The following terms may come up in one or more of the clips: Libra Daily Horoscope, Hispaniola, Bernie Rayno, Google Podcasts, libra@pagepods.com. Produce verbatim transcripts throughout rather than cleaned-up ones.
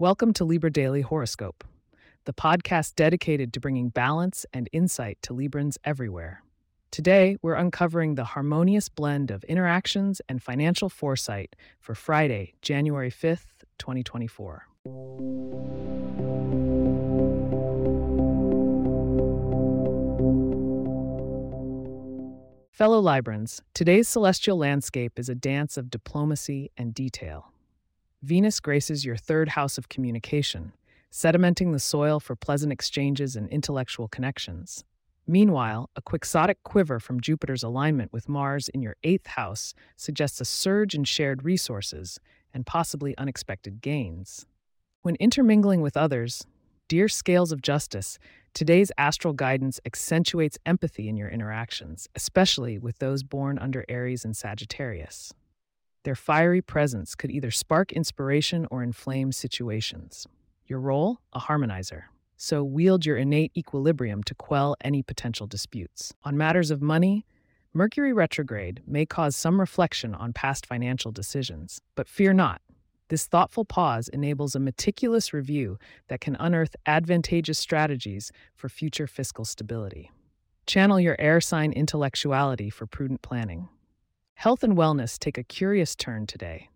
Welcome to Libra Daily Horoscope, the podcast dedicated to bringing balance and insight to Librans everywhere. Today, we're uncovering the harmonious blend of interactions and financial foresight for Friday, January fifth, twenty twenty-four. Fellow Librans, today's celestial landscape is a dance of diplomacy and detail. Venus graces your third house of communication, sedimenting the soil for pleasant exchanges and intellectual connections. Meanwhile, a quixotic quiver from Jupiter's alignment with Mars in your eighth house suggests a surge in shared resources and possibly unexpected gains. When intermingling with others, dear scales of justice, today's astral guidance accentuates empathy in your interactions, especially with those born under Aries and Sagittarius. Their fiery presence could either spark inspiration or inflame situations. Your role? A harmonizer. So wield your innate equilibrium to quell any potential disputes. On matters of money, Mercury retrograde may cause some reflection on past financial decisions, but fear not. This thoughtful pause enables a meticulous review that can unearth advantageous strategies for future fiscal stability. Channel your air sign intellectuality for prudent planning. Health and wellness take a curious turn today,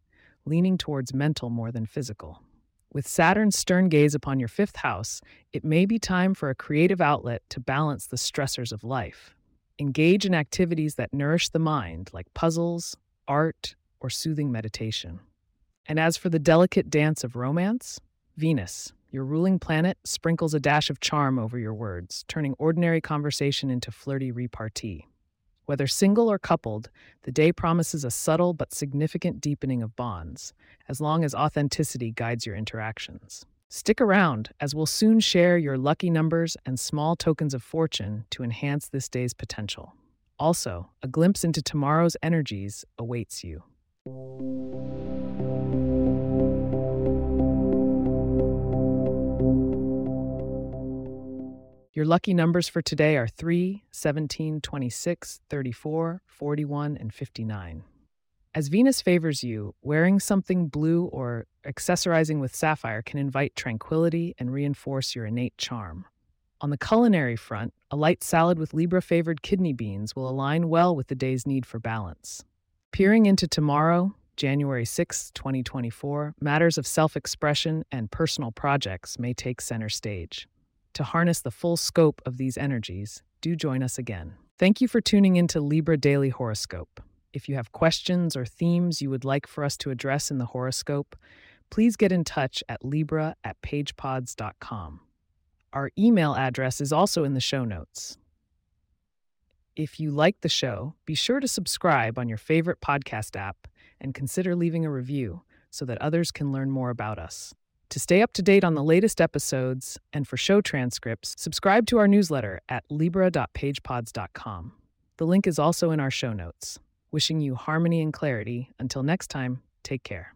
leaning towards mental more than physical. With Saturn's stern gaze upon your fifth house, it may be time for a creative outlet to balance the stressors of life. Engage in activities that nourish the mind, like puzzles, art, or soothing meditation. And as for the delicate dance of romance, Venus, your ruling planet, sprinkles a dash of charm over your words, turning ordinary conversation into flirty repartee. Whether single or coupled, the day promises a subtle but significant deepening of bonds, as long as authenticity guides your interactions. Stick around, as we'll soon share your lucky numbers and small tokens of fortune to enhance this day's potential. Also, a glimpse into tomorrow's energies awaits you. Your lucky numbers for today are three, seventeen, twenty-six, thirty-four, forty-one, and fifty-nine. As Venus favors you, wearing something blue or accessorizing with sapphire can invite tranquility and reinforce your innate charm. On the culinary front, a light salad with Libra-favored kidney beans will align well with the day's need for balance. Peering into tomorrow, January sixth, twenty twenty-four, matters of self-expression and personal projects may take center stage. To harness the full scope of these energies, do join us again. Thank you for tuning into Libra Daily Horoscope. If you have questions or themes you would like for us to address in the horoscope, please get in touch at libra at pagepods dot com. Our email address is also in the show notes. If you like the show, be sure to subscribe on your favorite podcast app and consider leaving a review so that others can learn more about us. To stay up to date on the latest episodes and for show transcripts, subscribe to our newsletter at libra dot pagepods dot com. The link is also in our show notes. Wishing you harmony and clarity. Until next time, take care.